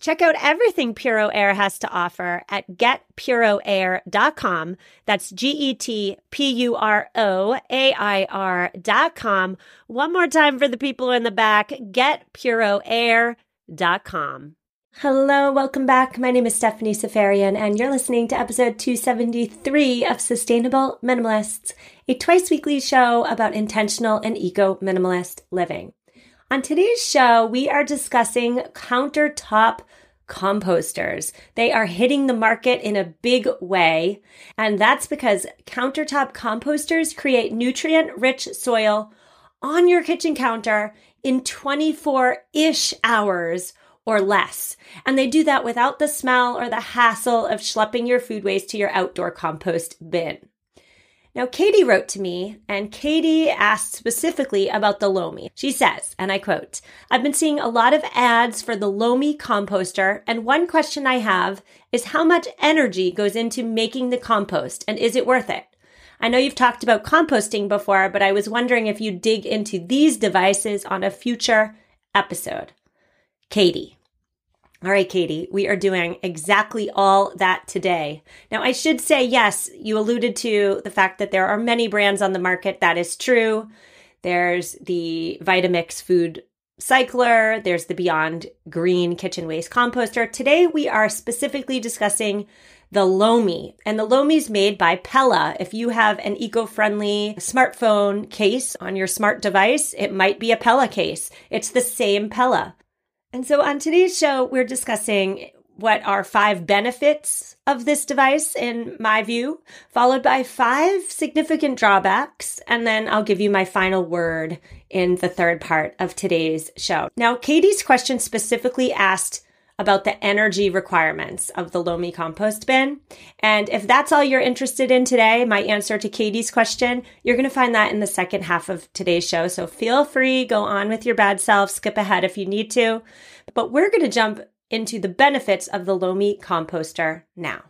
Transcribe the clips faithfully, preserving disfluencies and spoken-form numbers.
Check out everything Puro Air has to offer at get puro air dot com. That's G E T P U R O A I R dot com. One more time for the people in the back, get puro air dot com. Hello, welcome back. My name is Stephanie Safarian, and you're listening to episode two seventy-three of Sustainable Minimalists, a twice-weekly show about intentional and eco-minimalist living. On today's show, we are discussing countertop composters. They are hitting the market in a big way, and that's because countertop composters create nutrient-rich soil on your kitchen counter in twenty-four-ish hours or less. And they do that without the smell or the hassle of schlepping your food waste to your outdoor compost bin. Now, Katie wrote to me, and Katie asked specifically about the Lomi. She says, and I quote, "I've been seeing a lot of ads for the Lomi composter, and one question I have is how much energy goes into making the compost, and is it worth it? I know you've talked about composting before, but I was wondering if you dig into these devices on a future episode." Katie. All right, Katie, we are doing exactly all that today. Now, I should say, yes, you alluded to the fact that there are many brands on the market. That is true. There's the Vitamix Food Cycler. There's the Beyond Green Kitchen Waste Composter. Today, we are specifically discussing the Lomi. And the Lomi is made by Pela. If you have an eco-friendly smartphone case on your smart device, it might be a Pela case. It's the same Pela. And so on today's show, we're discussing what are five benefits of this device, in my view, followed by five significant drawbacks. And then I'll give you my final word in the third part of today's show. Now, Katie's question specifically asked about the energy requirements of the Lomi compost bin. And if that's all you're interested in today, my answer to Katie's question, you're going to find that in the second half of today's show. So feel free, go on with your bad self, skip ahead if you need to. But we're going to jump into the benefits of the Lomi composter now.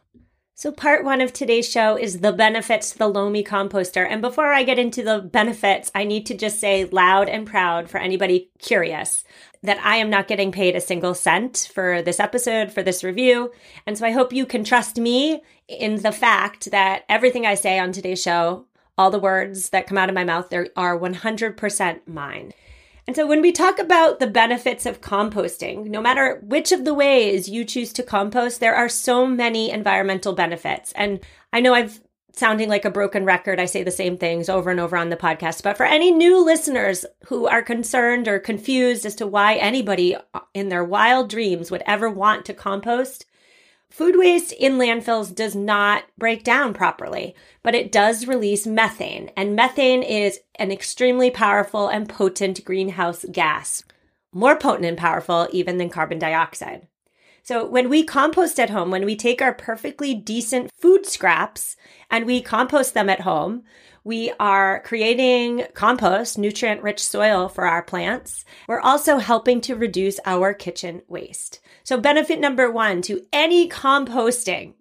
So part one of today's show is the benefits to the Lomi composter. And before I get into the benefits, I need to just say loud and proud for anybody curious that I am not getting paid a single cent for this episode, for this review. And so I hope you can trust me in the fact that everything I say on today's show, all the words that come out of my mouth, they are one hundred percent mine. And so when we talk about the benefits of composting, no matter which of the ways you choose to compost, there are so many environmental benefits. And I know I've sounding like a broken record, I say the same things over and over on the podcast. But for any new listeners who are concerned or confused as to why anybody in their wild dreams would ever want to compost, food waste in landfills does not break down properly, but it does release methane. And methane is an extremely powerful and potent greenhouse gas, more potent and powerful even than carbon dioxide. So when we compost at home, when we take our perfectly decent food scraps and we compost them at home, we are creating compost, nutrient-rich soil for our plants. We're also helping to reduce our kitchen waste. So benefit number one to any composting,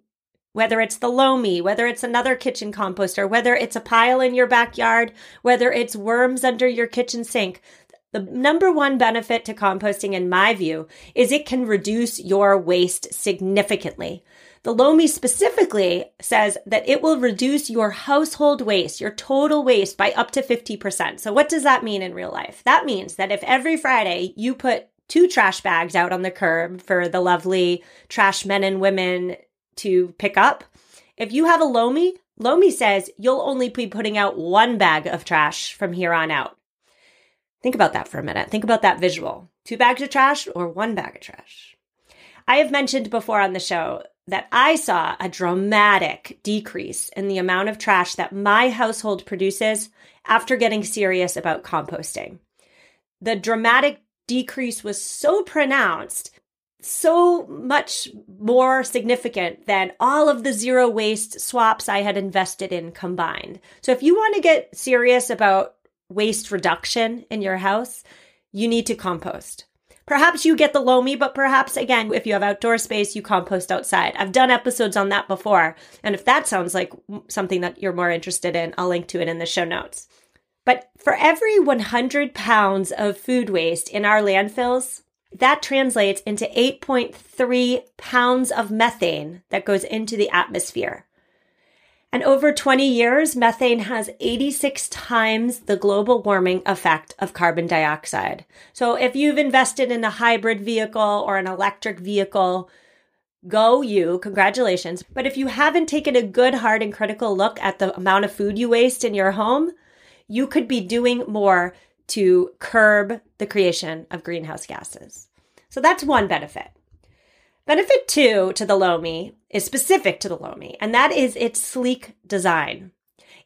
whether it's the Lomi, whether it's another kitchen composter, whether it's a pile in your backyard, whether it's worms under your kitchen sink, the number one benefit to composting, in my view, is it can reduce your waste significantly. The Lomi specifically says that it will reduce your household waste, your total waste, by up to fifty percent. So what does that mean in real life? That means that if every Friday you put two trash bags out on the curb for the lovely trash men and women to pick up, if you have a Lomi, Lomi says you'll only be putting out one bag of trash from here on out. Think about that for a minute. Think about that visual. Two bags of trash or one bag of trash. I have mentioned before on the show that I saw a dramatic decrease in the amount of trash that my household produces after getting serious about composting. The dramatic decrease was so pronounced, so much more significant than all of the zero waste swaps I had invested in combined. So if you want to get serious about waste reduction in your house, you need to compost. Perhaps you get the Lomi, but perhaps, again, if you have outdoor space, you compost outside. I've done episodes on that before. And if that sounds like something that you're more interested in, I'll link to it in the show notes. But for every one hundred pounds of food waste in our landfills, that translates into eight point three pounds of methane that goes into the atmosphere. And over twenty years, methane has eighty-six times the global warming effect of carbon dioxide. So if you've invested in a hybrid vehicle or an electric vehicle, go you, congratulations. But if you haven't taken a good, hard, and critical look at the amount of food you waste in your home, you could be doing more to curb the creation of greenhouse gases. So that's one benefit. Benefit two to the Lomi is specific to the Lomi, and that is its sleek design.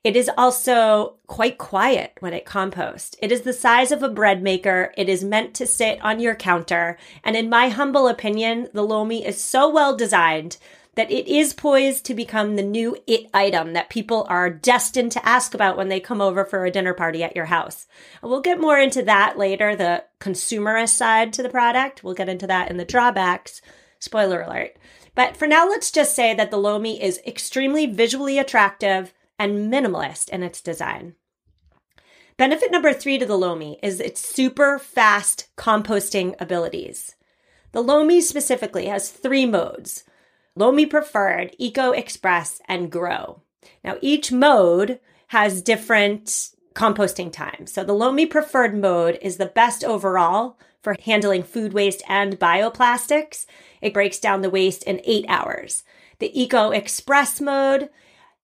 It is also quite quiet when it composts. It is the size of a bread maker. It is meant to sit on your counter. And in my humble opinion, the Lomi is so well designed that it is poised to become the new it item that people are destined to ask about when they come over for a dinner party at your house. And we'll get more into that later, the consumerist side to the product. We'll get into that in the drawbacks. Spoiler alert. But for now, let's just say that the Lomi is extremely visually attractive and minimalist in its design. Benefit number three to the Lomi is its super fast composting abilities. The Lomi specifically has three modes: Lomi Preferred, Eco Express, and Grow. Now, each mode has different composting times. So the Lomi Preferred mode is the best overall for handling food waste and bioplastics. It breaks down the waste in eight hours. The Eco Express mode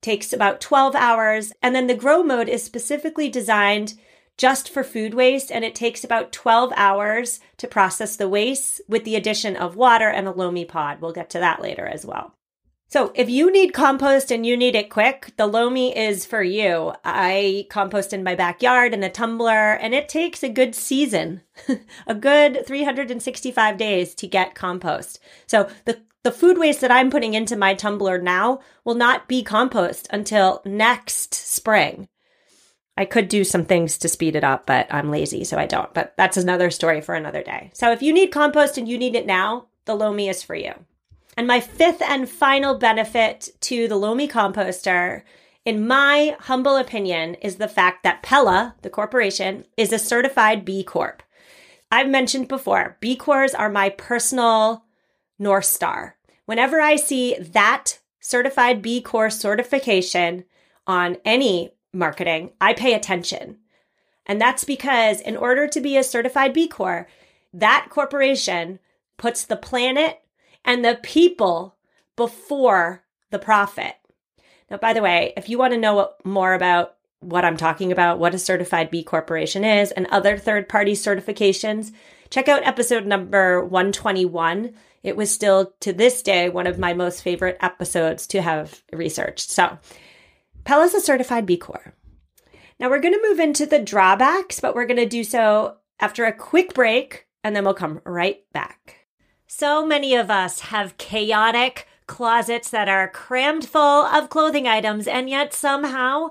takes about twelve hours. And then the Grow mode is specifically designed just for food waste, and it takes about twelve hours to process the waste with the addition of water and a Lomi pod. We'll get to that later as well. So if you need compost and you need it quick, the Lomi is for you. I compost in my backyard in a tumbler, and it takes a good season, a good three hundred sixty-five days to get compost. So the, the food waste that I'm putting into my tumbler now will not be compost until next spring. I could do some things to speed it up, but I'm lazy, so I don't. But that's another story for another day. So if you need compost and you need it now, the Lomi is for you. And my fifth and final benefit to the Lomi composter, in my humble opinion, is the fact that Pela, the corporation, is a certified B Corp. I've mentioned before, B Corps are my personal North Star. Whenever I see that certified B Corp certification on any marketing, I pay attention. And that's because in order to be a certified B Corp, that corporation puts the planet and the people before the profit. Now, by the way, if you want to know more about what I'm talking about, what a certified B Corporation is, and other third-party certifications, check out episode number one twenty-one. It was still, to this day, one of my most favorite episodes to have researched. So Pela is a certified B Corp. Now we're going to move into the drawbacks, but we're going to do so after a quick break, and then we'll come right back. So many of us have chaotic closets that are crammed full of clothing items, and yet somehow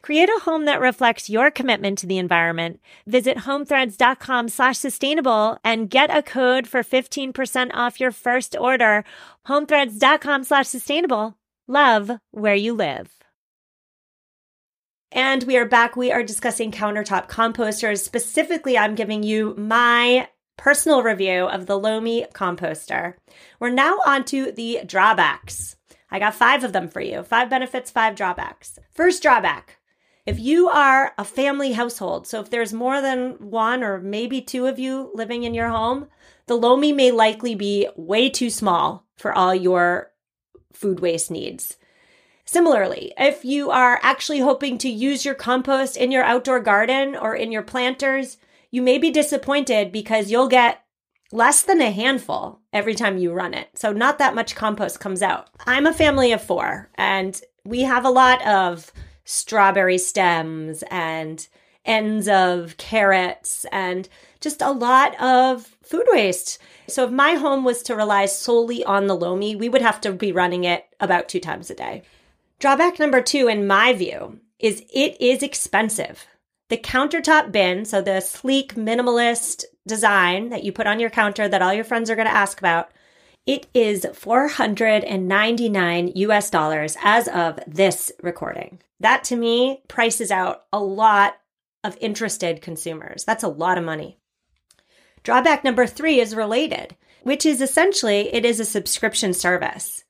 Create a home that reflects your commitment to the environment. Visit homethreads.com slash sustainable and get a code for fifteen percent off your first order. Homethreads.com slash sustainable. Love where you live. And we are back. We are discussing countertop composters. Specifically, I'm giving you my personal review of the Lomi composter. We're now on to the drawbacks. I got five of them for you. Five benefits, five drawbacks. First drawback. If you are a family household, so if there's more than one or maybe two of you living in your home, the Lomi may likely be way too small for all your food waste needs. Similarly, if you are actually hoping to use your compost in your outdoor garden or in your planters, you may be disappointed because you'll get less than a handful every time you run it. So not that much compost comes out. I'm a family of four, and we have a lot of strawberry stems and ends of carrots and just a lot of food waste. So if my home was to rely solely on the Lomi, we would have to be running it about two times a day. Drawback number two, in my view, is it is expensive. The countertop bin, so the sleek minimalist design that you put on your counter that all your friends are going to ask about, it is four hundred ninety-nine US dollars as of this recording. That to me prices out a lot of interested consumers. That's a lot of money. Drawback number three is related, which is essentially it is a subscription service.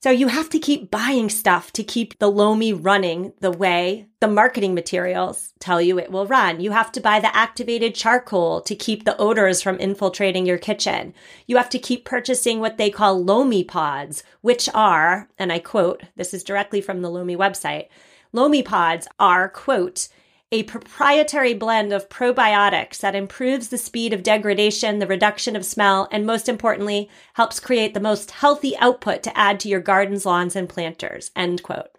So you have to keep buying stuff to keep the Lomi running the way the marketing materials tell you it will run. You have to buy the activated charcoal to keep the odors from infiltrating your kitchen. You have to keep purchasing what they call Lomi pods, which are, and I quote, this is directly from the Lomi website, Lomi pods are, quote, a proprietary blend of probiotics that improves the speed of degradation, the reduction of smell, and most importantly, helps create the most healthy output to add to your gardens, lawns, and planters, end quote.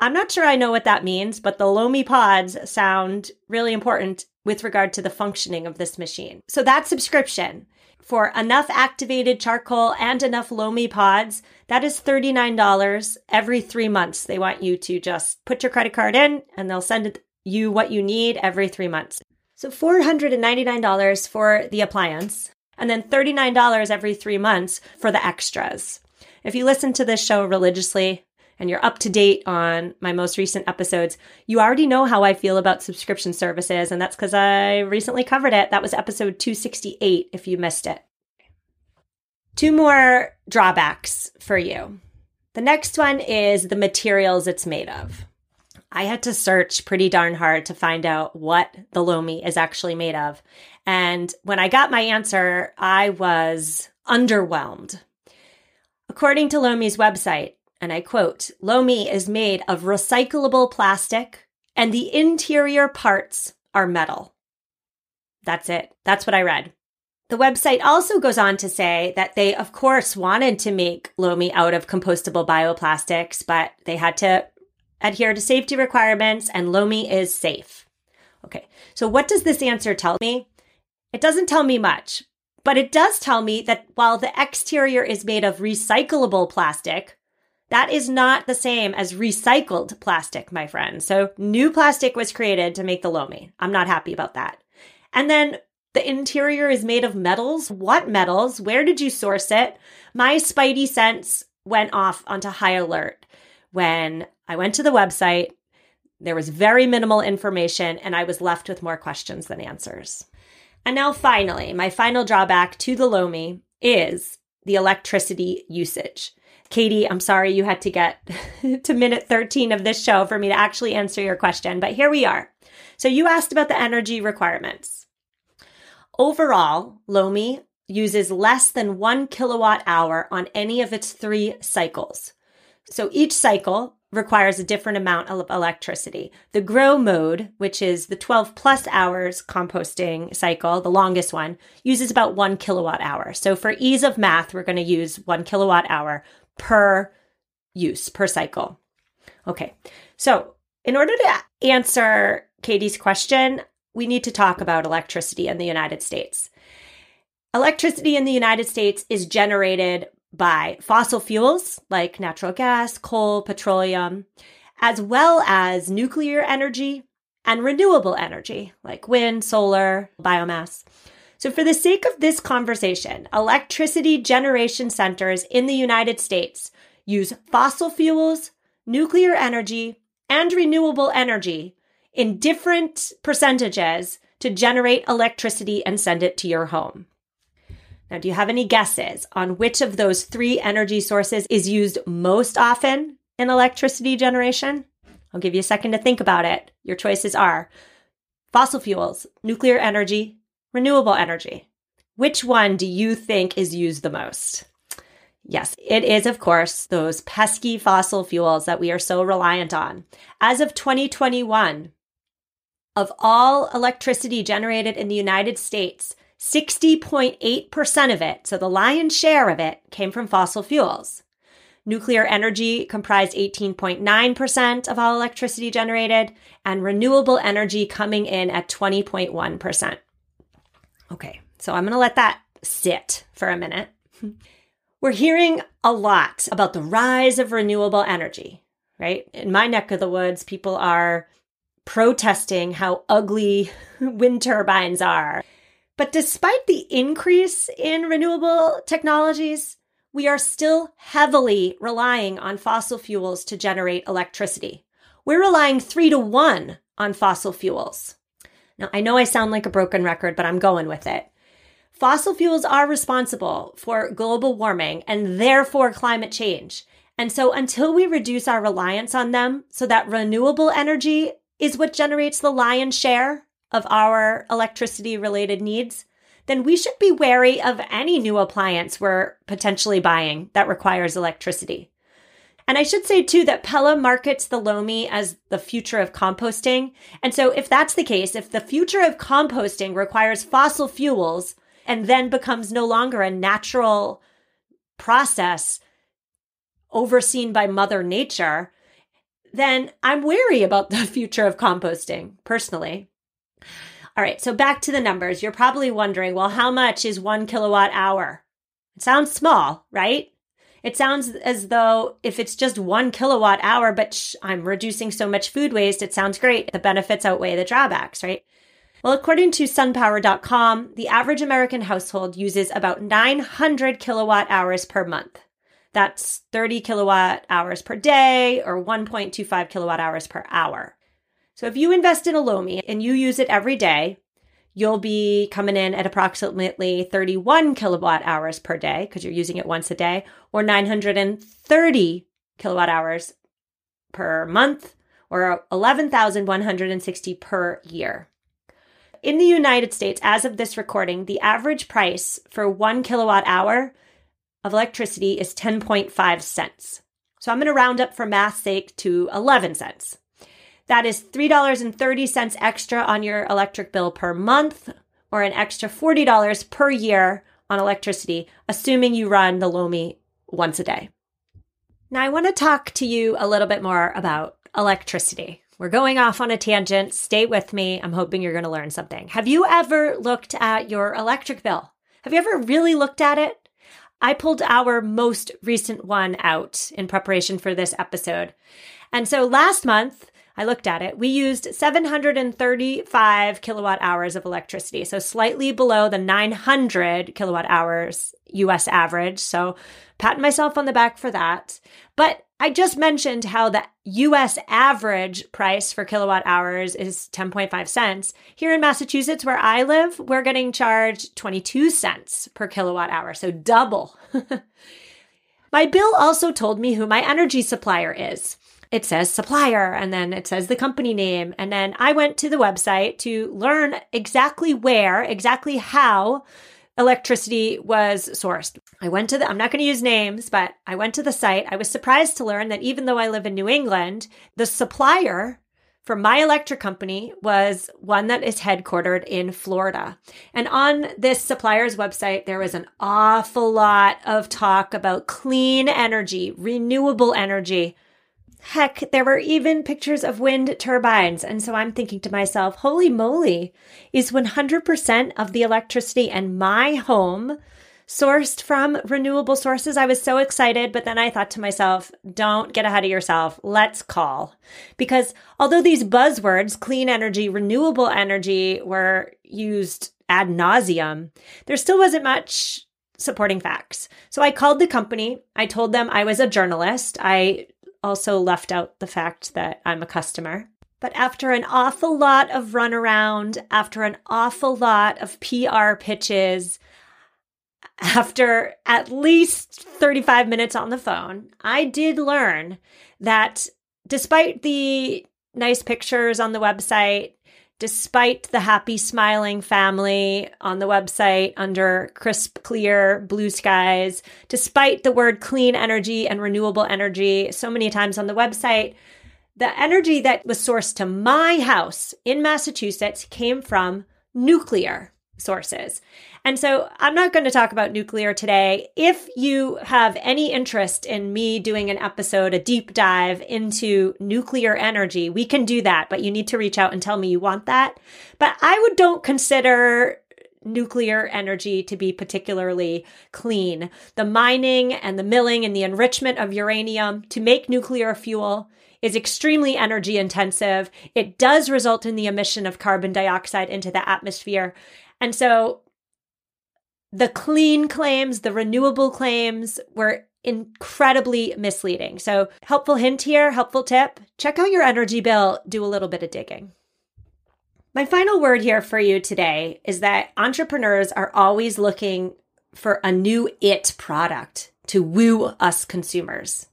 I'm not sure I know what that means, but the Lomi pods sound really important with regard to the functioning of this machine. So that subscription for enough activated charcoal and enough Lomi pods, that is thirty-nine dollars every three months. They want you to just put your credit card in and they'll send it you what you need every three months. So four hundred ninety-nine dollars for the appliance and then thirty-nine dollars every three months for the extras. If you listen to this show religiously and you're up to date on my most recent episodes, you already know how I feel about subscription services, and that's because I recently covered it. That was episode two sixty-eight if you missed it. Two more drawbacks for you. The next one is the materials it's made of. I had to search pretty darn hard to find out what the Lomi is actually made of. And when I got my answer, I was underwhelmed. According to Lomi's website, and I quote, Lomi is made of recyclable plastic and the interior parts are metal. That's it. That's what I read. The website also goes on to say that they, of course, wanted to make Lomi out of compostable bioplastics, but they had to adhere to safety requirements, and Lomi is safe. Okay, so what does this answer tell me? It doesn't tell me much, but it does tell me that while the exterior is made of recyclable plastic, That is not the same as recycled plastic, my friend. So new plastic was created to make the Lomi. I'm not happy about that. And then the interior is made of metals. What metals? Where did you source it? My spidey sense went off onto high alert when I went to the website. There was very minimal information, and I was left with more questions than answers. And now finally, my final drawback to the Lomi is the electricity usage. Katie, I'm sorry you had to get to minute thirteen of this show for me to actually answer your question, but here we are. So you asked about the energy requirements. Overall, Lomi uses less than one kilowatt hour on any of its three cycles. So each cycle requires a different amount of electricity. The grow mode, which is the twelve plus hours composting cycle, the longest one, uses about one kilowatt hour. So for ease of math, we're going to use one kilowatt hour per use, per cycle. Okay, so in order to answer Katie's question, we need to talk about electricity in the United States. Electricity in the United States is generated by fossil fuels like natural gas, coal, petroleum, as well as nuclear energy and renewable energy like wind, solar, biomass. So for the sake of this conversation, electricity generation centers in the United States use fossil fuels, nuclear energy, and renewable energy in different percentages to generate electricity and send it to your home. Now, do you have any guesses on which of those three energy sources is used most often in electricity generation? I'll give you a second to think about it. Your choices are fossil fuels, nuclear energy, renewable energy. Which one do you think is used the most? Yes, it is, of course, those pesky fossil fuels that we are so reliant on. As of twenty twenty-one, of all electricity generated in the United States, sixty point eight percent of it, so the lion's share of it, came from fossil fuels. Nuclear energy comprised eighteen point nine percent of all electricity generated, and renewable energy coming in at twenty point one percent. Okay, so I'm going to let that sit for a minute. We're hearing a lot about the rise of renewable energy, right? In my neck of the woods, people are protesting how ugly wind turbines are. But despite the increase in renewable technologies, we are still heavily relying on fossil fuels to generate electricity. We're relying three to one on fossil fuels. Now, I know I sound like a broken record, but I'm going with it. Fossil fuels are responsible for global warming and therefore climate change. And so until we reduce our reliance on them so that renewable energy is what generates the lion's share of our electricity-related needs, then we should be wary of any new appliance we're potentially buying that requires electricity. And I should say, too, that Pela markets the Lomi as the future of composting. And so if that's the case, if the future of composting requires fossil fuels and then becomes no longer a natural process overseen by Mother Nature, then I'm wary about the future of composting, personally. All right, so back to the numbers. You're probably wondering, well, how much is one kilowatt hour? It sounds small, right? It sounds as though if it's just one kilowatt hour, but sh- I'm reducing so much food waste, it sounds great. The benefits outweigh the drawbacks, right? Well, according to sun power dot com, the average American household uses about nine hundred kilowatt hours per month. That's thirty kilowatt hours per day or one point two five kilowatt hours per hour. So if you invest in a Lomi and you use it every day, you'll be coming in at approximately thirty-one kilowatt hours per day because you're using it once a day, or nine hundred thirty kilowatt hours per month, or eleven thousand one hundred sixty per year. In the United States, as of this recording, the average price for one kilowatt hour of electricity is ten point five cents. So I'm going to round up for math's sake to eleven cents. That is three dollars and thirty cents extra on your electric bill per month, or an extra forty dollars per year on electricity, assuming you run the Lomi once a day. Now, I want to talk to you a little bit more about electricity. We're going off on a tangent. Stay with me. I'm hoping you're going to learn something. Have you ever looked at your electric bill? Have you ever really looked at it? I pulled our most recent one out in preparation for this episode. And so last month, I looked at it, we used seven hundred thirty-five kilowatt hours of electricity, so slightly below the nine hundred kilowatt hours U S average. So patting myself on the back for that. But I just mentioned how the U S average price for kilowatt hours is ten point five cents. Here in Massachusetts, where I live, we're getting charged twenty-two cents per kilowatt hour, so double. My bill also told me who my energy supplier is. It says supplier, and then it says the company name. And then I went to the website to learn exactly where, exactly how electricity was sourced. I went to the, I'm not going to use names, but I went to the site. I was surprised to learn that even though I live in New England, the supplier for my electric company was one that is headquartered in Florida. And on this supplier's website, there was an awful lot of talk about clean energy, renewable energy. Heck, there were even pictures of wind turbines. And so I'm thinking to myself, holy moly, is one hundred percent of the electricity in my home sourced from renewable sources? I was so excited. But then I thought to myself, don't get ahead of yourself. Let's call. Because although these buzzwords, clean energy, renewable energy, were used ad nauseum, there still wasn't much supporting facts. So I called the company. I told them I was a journalist. I also left out the fact that I'm a customer. But after an awful lot of runaround, after an awful lot of P R pitches, after at least thirty-five minutes on the phone, I did learn that despite the nice pictures on the website, despite the happy, smiling family on the website under crisp, clear blue skies, despite the word clean energy and renewable energy so many times on the website, the energy that was sourced to my house in Massachusetts came from nuclear sources. And so I'm not going to talk about nuclear today. If you have any interest in me doing an episode, a deep dive into nuclear energy, we can do that, but you need to reach out and tell me you want that. But I would don't consider nuclear energy to be particularly clean. The mining and the milling and the enrichment of uranium to make nuclear fuel is extremely energy intensive. It does result in the emission of carbon dioxide into the atmosphere. And so the clean claims, the renewable claims were incredibly misleading. So helpful hint here, helpful tip, check out your energy bill, do a little bit of digging. My final word here for you today is that entrepreneurs are always looking for a new it product to woo us consumers.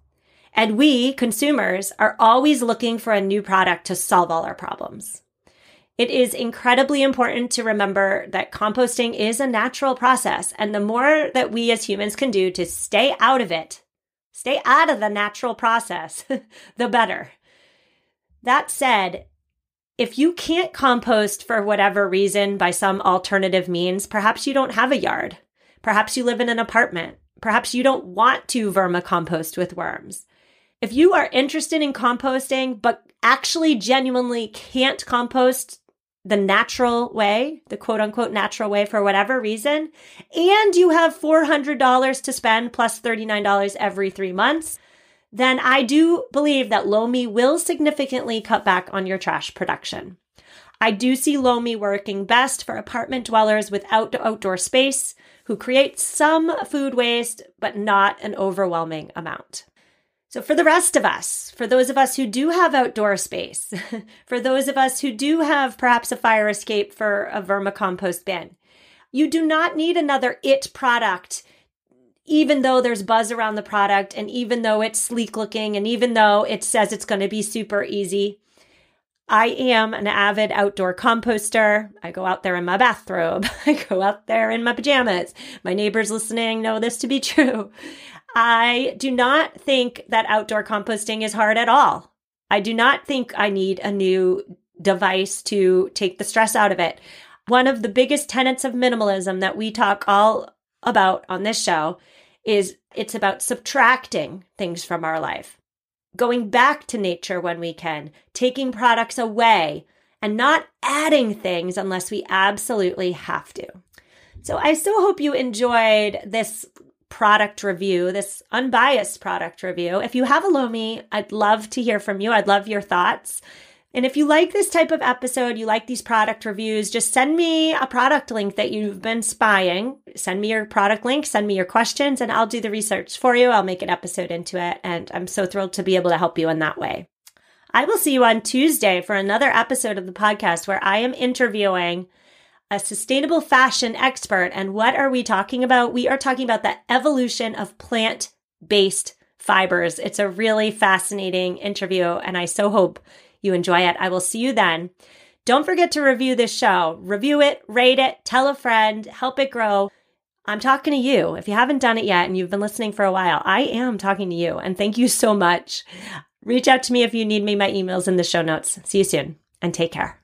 And we consumers are always looking for a new product to solve all our problems. It is incredibly important to remember that composting is a natural process, and the more that we as humans can do to stay out of it, stay out of the natural process, the better. That said, if you can't compost for whatever reason by some alternative means, perhaps you don't have a yard. Perhaps you live in an apartment. Perhaps you don't want to vermicompost with worms. If you are interested in composting, but actually genuinely can't compost the natural way, the quote unquote natural way for whatever reason, and you have four hundred dollars to spend plus thirty-nine dollars every three months, then I do believe that Lomi will significantly cut back on your trash production. I do see Lomi working best for apartment dwellers without outdoor space who create some food waste, but not an overwhelming amount. So for the rest of us, for those of us who do have outdoor space, for those of us who do have perhaps a fire escape for a vermicompost bin, you do not need another it product, even though there's buzz around the product and even though it's sleek looking and even though it says it's going to be super easy. I am an avid outdoor composter. I go out there in my bathrobe. I go out there in my pajamas. My neighbors listening know this to be true. I do not think that outdoor composting is hard at all. I do not think I need a new device to take the stress out of it. One of the biggest tenets of minimalism that we talk all about on this show is it's about subtracting things from our life, going back to nature when we can, taking products away, and not adding things unless we absolutely have to. So I so hope you enjoyed this product review, this unbiased product review. If you have a Lomi, I'd love to hear from you. I'd love your thoughts. And if you like this type of episode, you like these product reviews, just send me a product link that you've been spying. Send me your product link, send me your questions, and I'll do the research for you. I'll make an episode into it. And I'm so thrilled to be able to help you in that way. I will see you on Tuesday for another episode of the podcast where I am interviewing a sustainable fashion expert. And what are we talking about? We are talking about the evolution of plant-based fibers. It's a really fascinating interview, and I so hope you enjoy it. I will see you then. Don't forget to review this show. Review it, rate it, tell a friend, help it grow. I'm talking to you. If you haven't done it yet and you've been listening for a while, I am talking to you. And thank you so much. Reach out to me if you need me. My email's in the show notes. See you soon and take care.